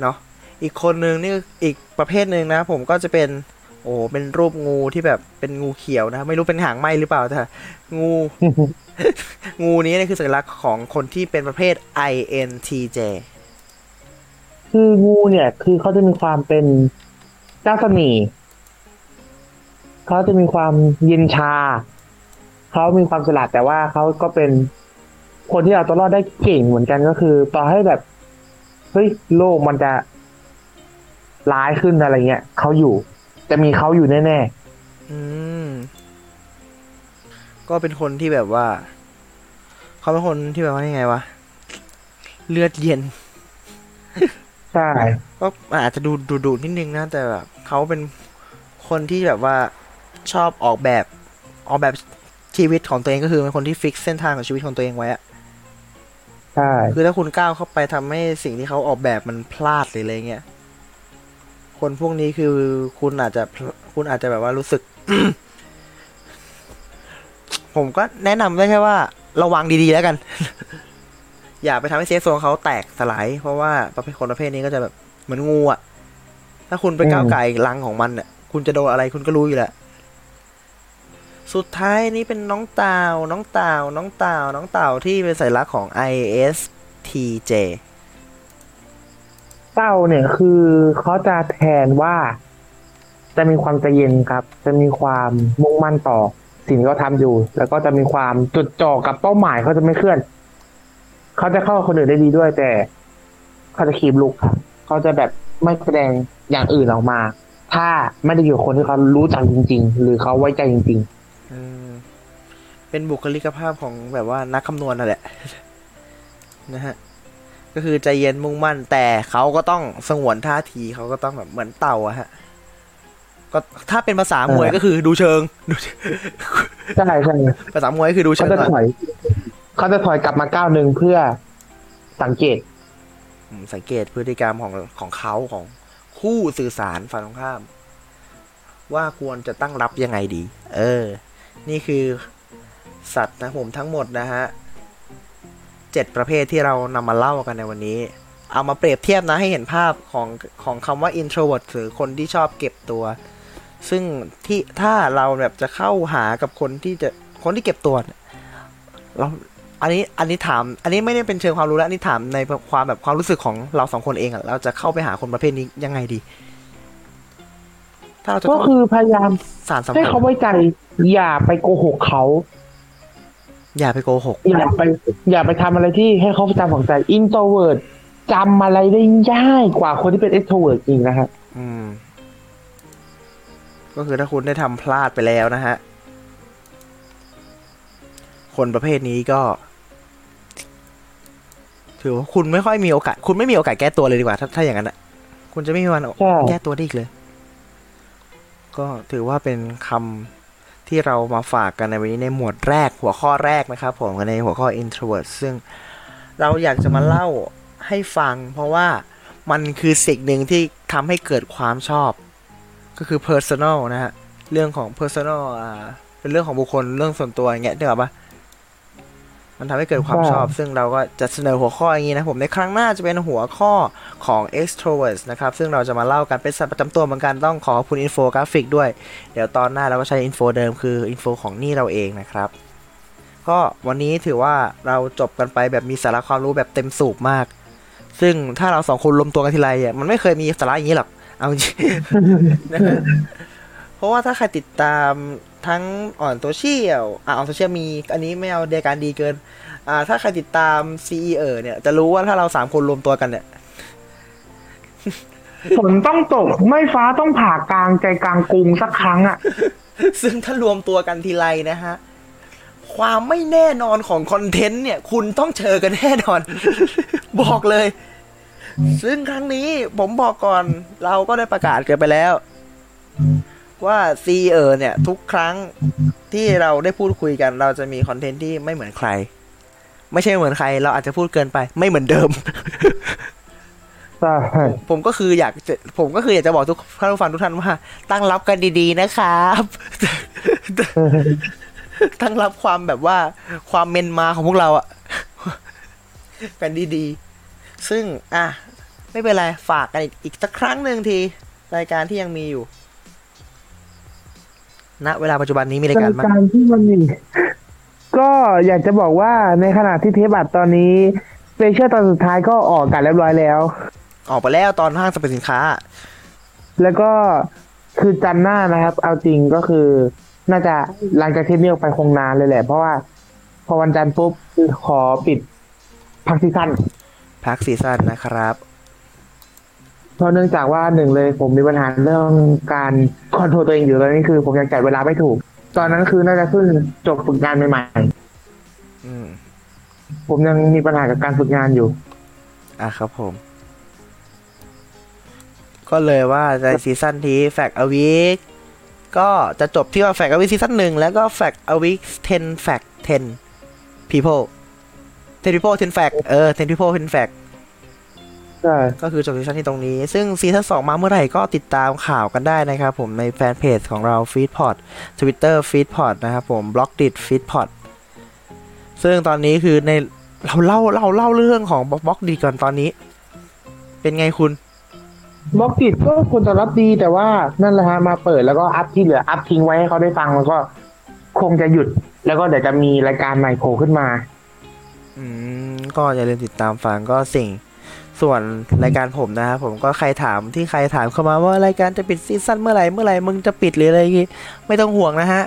เนาะอีกคนนึงนี่อีกประเภทนึงนะผมก็จะเป็นโอ้เป็นรูปงูที่แบบเป็นงูเขียวนะไม่รู้เป็นหางไหมหรือเปล่าแต่งู งูนี้นี่คือสัญลักษณ์ของคนที่เป็นประเภท ไอ เอ็น ที เจ คืองูเนี่ยคือเขาจะมีความเป็นเจ้าเสน่ห์เขาจะมีความเย็นชาเขามีความฉลาดแต่ว่าเขาก็เป็นคนที่เอาตัวรอดได้เก่งเหมือนกันก็คือต่อให้แบบเฮ้ยโลกมันจะร้ายขึ้นอะไรเงี้ยเขาอยู่จะมีเขาอยู่แน่ๆอืมก็เป็นคนที่แบบว่าเขาเป็นคนที่แบบว่ายังไงวะเลือดเย็นใช่ก็อาจจะดูดุๆนิดนึงนะแต่แบบเขาเป็นคนที่แบบว่าชอบออกแบบออกแบบชีวิตของตัวเองก็คือเป็นคนที่ฟิกเส้นทางของชีวิตของตัวเองไว้อะใช่คือถ้าคุณก้าวเข้าไปทำให้สิ่งที่เขาออกแบบมันพลาดหรืออะไรเงี้ยคนพวกนี้คือคุณอาจจะคุณอาจจะแบบว่ารู้สึก ผมก็แนะนำได้แค่ว่าระวังดีๆแล้วกัน อย่าไปทำให้เซฟโซนเขาแตกสลายเพราะว่าประเภทคนประเภทนี้ก็จะแบบเหมือนงูอ่ะถ้าคุณไปก้าวไก่รังของมันเนี่ยคุณจะโดนอะไรคุณก็รู้อยู่แล้วสุดท้ายนี้เป็นน้องเต่าน้องเต่าน้องเต่าน้องเต่าที่เป็นสัญลักษณ์ของ ไอ เอส ที เจเต่าเนี่ยคือเขาจะแทนว่าจะมีความใจเย็นครับจะมีความมุ่งมั่นต่อสิ่งที่เขาทำอยู่แล้วก็จะมีความจดจ่อกับเป้าหมายเขาจะไม่เคลื่อนเขาจะเข้าคนอื่นได้ดีด้วยแต่เขาจะคีบลุกเขาจะแบบไม่แสดงอย่างอื่นออกมาถ้าไม่ได้อยู่คนที่เขารู้จักจริงๆหรือเขาไว้ใจจริงๆเป็นบุคลิกภาพของแบบว่านักคำนวณนั่นแหละนะฮะก็คือใจเย็นมุ่งมั่นแต่เขาก็ต้องสงวนท่าทีเขาก็ต้องแบบเหมือนเต่าอะฮะก็ถ้าเป็นภาษามวยก็คือดูเชิงดูใช่ใช่ภาษามวยคือดูเชิงเขาจะถอยเขาจะถอยกลับมาก้าวนึงเพื่อสังเกตสังเกตพฤติกรรมของของเขาของคู่สื่อสารฝั่งตรงข้ามว่าควรจะตั้งรับยังไงดีเออนี่คือ สัตว์นะผมทั้งหมดนะฮะเจ็ดประเภทที่เรานำมาเล่ากันในวันนี้เอามาเปรียบเทียบนะให้เห็นภาพของของคำว่า introvert หรือคนที่ชอบเก็บตัวซึ่งที่ถ้าเราแบบจะเข้าหากับคนที่จะคนที่เก็บตัวเราอันนี้อันนี้ถามอันนี้ไม่ได้เป็นเชิงความรู้แล้วอันนี้ถามในความแบบความรู้สึกของเราสองคนเองอ่ะเราจะเข้าไปหาคนประเภทนี้ยังไงดีถ้าเราจะก็คือพยายามสารสัมพันธ์ให้เขาไว้ใจอย่าไปโกหกเขาอย่าไปโกหกอย่าไปอย่าไปทำอะไรที่ให้เขาจำฝังใจ introvert จำอะไรได้ยากกว่าคนที่เป็น extrovert จริงนะครับอืมก็คือถ้าคุณได้ทำพลาดไปแล้วนะฮะคนประเภทนี้ก็ถือว่าคุณไม่ค่อยมีโอกาสคุณไม่มีโอกาสแก้ตัวเลยดีกว่าถ้าถ้าอย่างนั้นอ่ะคุณจะไม่มีวันแก้ตัวได้อีกเลยก็ถือว่าเป็นคำที่เรามาฝากกันในวันนี้ในหมวดแรกหัวข้อแรกนะครับผมในหัวข้อ introvert ซึ่งเราอยากจะมาเล่าให้ฟังเพราะว่ามันคือสิ่งหนึ่งที่ทำให้เกิดความชอบก็คือ personal นะฮะเรื่องของ personal อ่าเป็นเรื่องของบุคคลเรื่องส่วนตัวอย่างเงี้ยได้ป่ะมันทำให้เกิดความชอบซึ่งเราก็จะเสนอหัวข้ออย่างนี้นะผมในครั้งหน้าจะเป็นหัวข้อของ extrovert นะครับซึ่งเราจะมาเล่ากันเป็นสัตว์ประจำตัวเหมือนกันต้องขอขอบคุณอินโฟกราฟิกด้วยเดี๋ยวตอนหน้าเราก็ใช้อินโฟเดิมคืออินโฟของนี่เราเองนะครับก็วันนี้ถือว่าเราจบกันไปแบบมีสาระความรู้แบบเต็มสูบมากซึ่งถ้าเราสองคนรวมตัวกันทีไรอ่ะมันไม่เคยมีสาระอย่างนี้หรอกเอาจริง เพราะว่าถ้าใครติดตามทั้งอ่อนโซเชียลอ่ะอ่อนโซเชียลมีอันนี้ไม่เอาเดียการดีเกินอ่าถ้าใครติดตาม ซี อี โอ เนี่ยจะรู้ว่าถ้าเราสามคนรวมตัวกันเนี่ยฝนต้องตกไม่ฟ้าต้องผ่ากลางใจกลางกรุงสักครั้งอ่ะ ซึ่งถ้ารวมตัวกันทีไรนะฮะความไม่แน่นอนของคอนเทนต์เนี่ยคุณต้องเจอกันแน่นอน บอกเลยซึ่งครั้งนี้ผมบอกก่อนเราก็ได้ประกาศกันไปแล้วว่า ซี อี โอ เนี่ยทุกครั้งที่เราได้พูดคุยกันเราจะมีคอนเทนต์ที่ไม่เหมือนใครไม่ใช่เหมือนใครเราอาจจะพูดเกินไปไม่เหมือนเดิม ผมก็คืออยากผมก็คืออยากจะบอกทุกท่านผู้ฟังทุกท่านว่าตั้งรับกันดีๆนะครับ ตั้งรับความแบบว่าความเมนมาของพวกเราอ่ะ กันดีๆซึ่งอ่ะไม่เป็นไรฝากกันอีกอีกสักครั้งนึงทีรายการที่ยังมีอยู่ณเวลาปัจจุบันนี้มีรายการมั้ยการที่มันมีก็อยากจะบอกว่าในขณะที่เทปอัดตอนนี้สเปเชียลตอนสุดท้ายก็ออกกันเรียบร้อยแล้วออกไปแล้วตอนห้างสรรพสินค้าแล้วก็คือจันทร์หน้านะครับเอาจริงก็คือน่าจะหลังจากเทปนี้ออกไปคงนานเลยแหละเพราะว่าพอวันจันทร์ปุ๊บขอปิดพักซีซั่นพักซีซั่นนะครับเพราะเนื่องจากว่าหนึ่งเลยผมมีปัญหาเรื่องการคอนโทรลตัวเองอยู่ตอนนี้คือผมยังจัดเวลาไม่ถูกตอนนั้นคือน่าจะเพิ่งจบฝึกงานใหม่ๆอืมผมยังมีปัญหากับการฝึกงานอยู่อ่ะครับผมก็เลยว่าในซีซั่นที่ Fact a week ก็จะจบที่ว่า Fact a week ซีซั่นหนึ่งแล้วก็ Fact a week สิบ Fact สิบ people สิบ people สิบ Fact เออสิบ people สิบ Factก็คือจบซีซั่นที่ตรงนี้ซึ่งซีซั่นสองมาเมื่อไหร่ก็ติดตามข่าวกันได้นะครับผมในแฟนเพจของเรา FeedPod Twitter FeedPod นะครับผม Blockdit FeedPod ซึ่งตอนนี้คือในเราเล่าเราเล่าเรื่องของ Blockdit ก่อนตอนนี้เป็นไงคุณ Blockdit ก็คนตอบรับดีแต่ว่านั่นแหละฮะมาเปิดแล้วก็อัพที่เหลืออัพทิ้งไว้ให้เขาได้ฟังแล้วก็คงจะหยุดแล้วก็เดี๋ยวจะมีรายการใหม่โผล่ขึ้นมาอืมก็อย่าลืมติดตามฟังก็สิ่งส่วนรายการผมนะครับผมก็ใครถามที่ใครถามเข้ามาว่ารายการจะปิดซีซั่นเมื่อไหร่เมื่อไหร่มึงจะปิดหรืออะไรอย่างงี้ไม่ต้องห่วงนะฮะ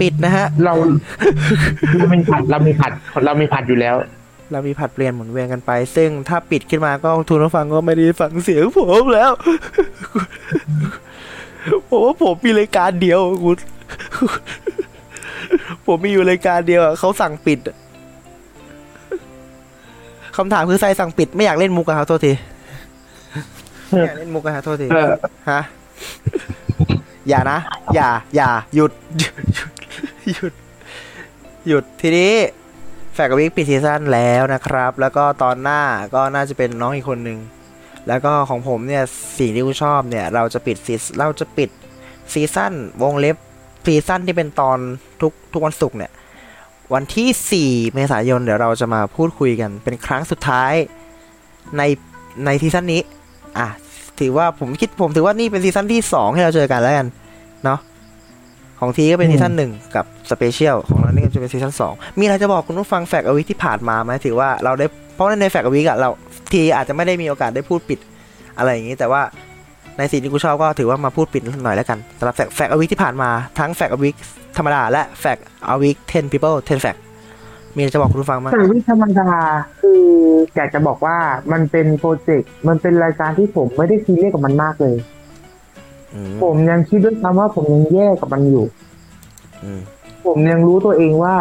ปิดนะฮะเรา เรามีผัดเรามีผัดเรามีผัดอยู่แล้วเรามีผัดเปลี่ยนหมุนเวียนกันไปซึ่งถ้าปิดขึ้นมาก็ทุนผู้ฟังก็ไม่ได้ฟังเสียงผมแล้ว ผมว่าผมมีรายการเดียวกูผมมีอยู่รายการเดียวเขาสั่งปิดคำถามคือไซสั่งปิดไม่อยากเล่นมุกอะครับโทษทีไม่อยากเล่นมุกอะครับโทษทีฮะอย่านะอย่าอย่าหยุดหยุดหยุดทีนี้แฟกกับวิกปิดซีซั่นแล้วนะครับแล้วก็ตอนหน้าก็น่าจะเป็นน้องอีกคนนึงแล้วก็ของผมเนี่ยสิ่งที่กูชอบเนี่ยเราจะปิดซีเราจะปิดซีซั่นวงเล็บ ซีซั่นที่เป็นตอนทุกทุกวันศุกร์เนี่ยวันที่สี่เมษายนเดี๋ยวเราจะมาพูดคุยกันเป็นครั้งสุดท้ายในในซีซั่นนี้อ่ะถือว่าผมคิดผมถือว่านี่เป็นซีซั่นที่สองที่เราเจอกันแล้วกันเนาะของทีก็เป็นซีซั่นหนึ่งกับสเปเชียลของเรานี่ก็จะเป็นซีซั่นสองมีอะไรจะบอกคุณผู้ฟังFact a weekที่ผ่านมามั้ยถือว่าเราได้เพราะในFact a weekอ่ะเราทีอาจจะไม่ได้มีโอกาสได้พูดปิดอะไรอย่างงี้แต่ว่าในสิ่งที่กูชอบก็ถือว่ามาพูดปิดหน่อยแล้วกันสำหรับFact a weekที่ผ่านมาทั้งFact a weekธรรมดาและFact a week ten people สิบ fact มีอะไรจะบอกคุณผู้ฟังมั้ยFact a weekธรรมดาคืออยากจะบอกว่ามันเป็นโปรเจกต์มันเป็นรายการที่ผมไม่ได้ซีเรียสกับมันมากเลยผมยังคิดด้วยซ้ำว่าผมยังแย่กับมันอยู่ผมยังรู้ตัวเองว่า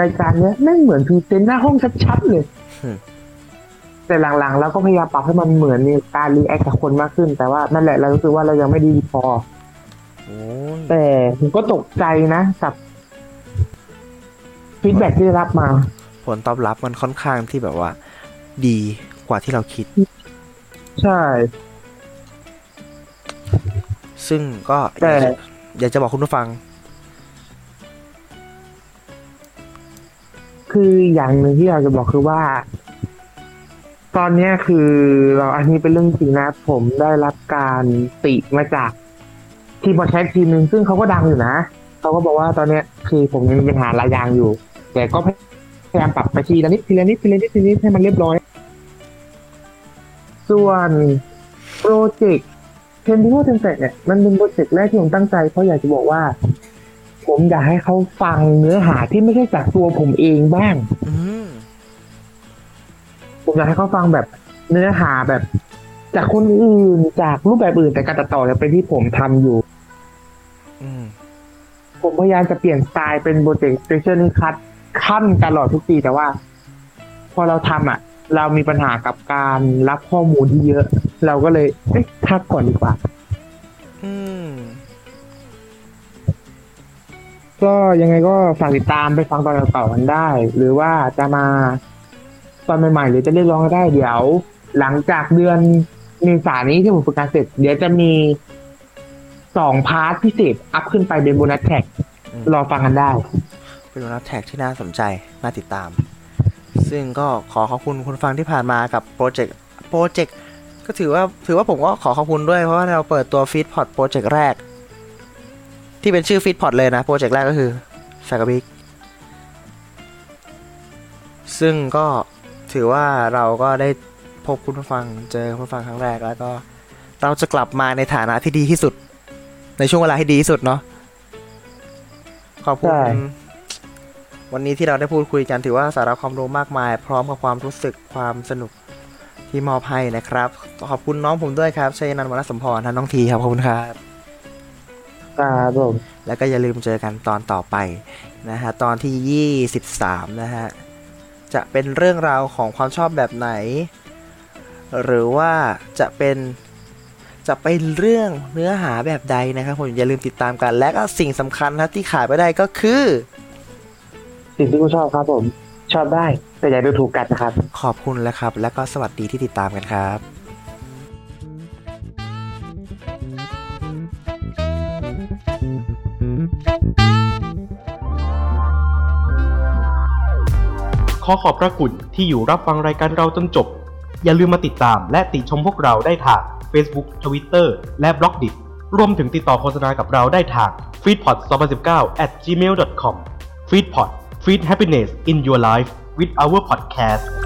รายการนี้ไม่เหมือนพรีเซนต์หน้าห้องชัดๆเลยแต่หลังๆเราก็พยายามปรับให้มันเหมือนมีการรีแอคกับคนมากขึ้นแต่ว่านั่นแหละเรารู้สึกว่าเรายังไม่ดีพอแต่ผมก็ตกใจนะกับฟีดแบ็กที่ได้รับมาผลตอบรับมันค่อนข้างที่แบบว่าดีกว่าที่เราคิดใช่ซึ่งก็อยากจะบอกคุณผู้ฟังคืออย่างหนึ่งที่อยากจะบอกคือว่าตอนนี้คือเราอันนี้เป็นเรื่องจริงนะผมได้รับการติมาจากทีมพอดแคสต์ทีมนึงซึ่งเขาก็ดังอยู่นะเขาก็บอกว่าตอนนี้คือผมยังมีปัญหาหลายอย่างอยู่แต่ก็พยายามปรับไปทีละนิดทีละนิดทีละนิดทีละนิดให้มันเรียบร้อยส่วนโปรเจกต์เทนดิโอเทนเซ็ตเนี่ยมันเป็นโปรเจกต์แรกที่ผมตั้งใจเพราะอยากจะบอกว่าผมอยากให้เขาฟังเนื้อหาที่ไม่ใช่จากตัวผมเองบ้างผมอยากให้เขาฟังแบบเนื้อหาแบบจากคนอื่นจากรูปแบบอื่นแต่การตัดต่อเนี่ยเป็นที่ผมทำอยู่ผมพยายามจะเปลี่ยนสไตล์เป็นโปรเจกต์สเปเชียลคัทขั้นตลอดทุกปีแต่ว่าพอเราทำอ่ะเรามีปัญหากับการรับข้อมูลที่เยอะเราก็เลยเอ๊ะทักก่อนดีกว่าก็ยังไงก็ฝากติดตามไปฟังตอนเก่าๆกันได้หรือว่าจะมาตอนใหม่ๆหรือจะเรียกร้องก็ได้เดี๋ยวหลังจากเดือนเมษายนนี้ที่ผมฝึกงานเสร็จเดี๋ยวจะมีสองพาร์ทพิเศษอัพขึ้นไปเป็นโบนัสแท็กรอฟังกันได้เป็นโบนัสแท็กที่น่าสนใจน่าติดตามซึ่งก็ขอขอบคุณคุณฟังที่ผ่านมากับโปรเจกต์โปรเจกต์ก็ถือว่าถือว่าผมก็ขอขอบคุณด้วยเพราะว่าเราเปิดตัว FeedPod โปรเจกต์แรกที่เป็นชื่อ FeedPod เลยนะโปรเจกต์แรกก็คือ Fact a week ซึ่งก็ถือว่าเราก็ได้พบคุณผู้ฟังเจอคุณผู้ฟังครั้งแรกแล้วก็เราจะกลับมาในฐานะที่ดีที่สุดในช่วงเวลาที่ดีที่สุดเนาะขอบคุณวันนี้ที่เราได้พูดคุยกันถือว่าสาระความรู้มากมายพร้อมกับความรู้สึกความสนุกที่มอบให้นะครับขอบคุณน้องผมด้วยครับชัยนันท์ วรสมพรท่านน้องทีครับขอบคุณครับครับผมแล้วก็อย่าลืมเจอกันตอนต่อไปนะฮะตอนที่ยี่สิบสามนะฮะจะเป็นเรื่องราวของความชอบแบบไหนหรือว่าจะเป็นจะเป็นเรื่องเนื้อหาแบบใดนะครับผมอย่าลืมติดตามกันและก็สิ่งสำคัญนะที่ขาดไม่ได้ก็คือสิ่งที่คุณชอบครับผมชอบได้แต่อย่าดูถูกกันนะครับขอบคุณแล้วครับแล้วก็สวัสดีที่ติดตามกันครับขอขอบพระคุณที่อยู่รับฟังรายการเราจนจบอย่าลืมมาติดตามและติชมพวกเราได้ทาง Facebook Twitter และ Blogdit รวมถึงติดต่อโฆษณากับเราได้ทาง ฟีดพอด สองพันสิบเก้า แอท จีเมล ดอท คอม ฟีดพอด Feed happiness in your life with our podcast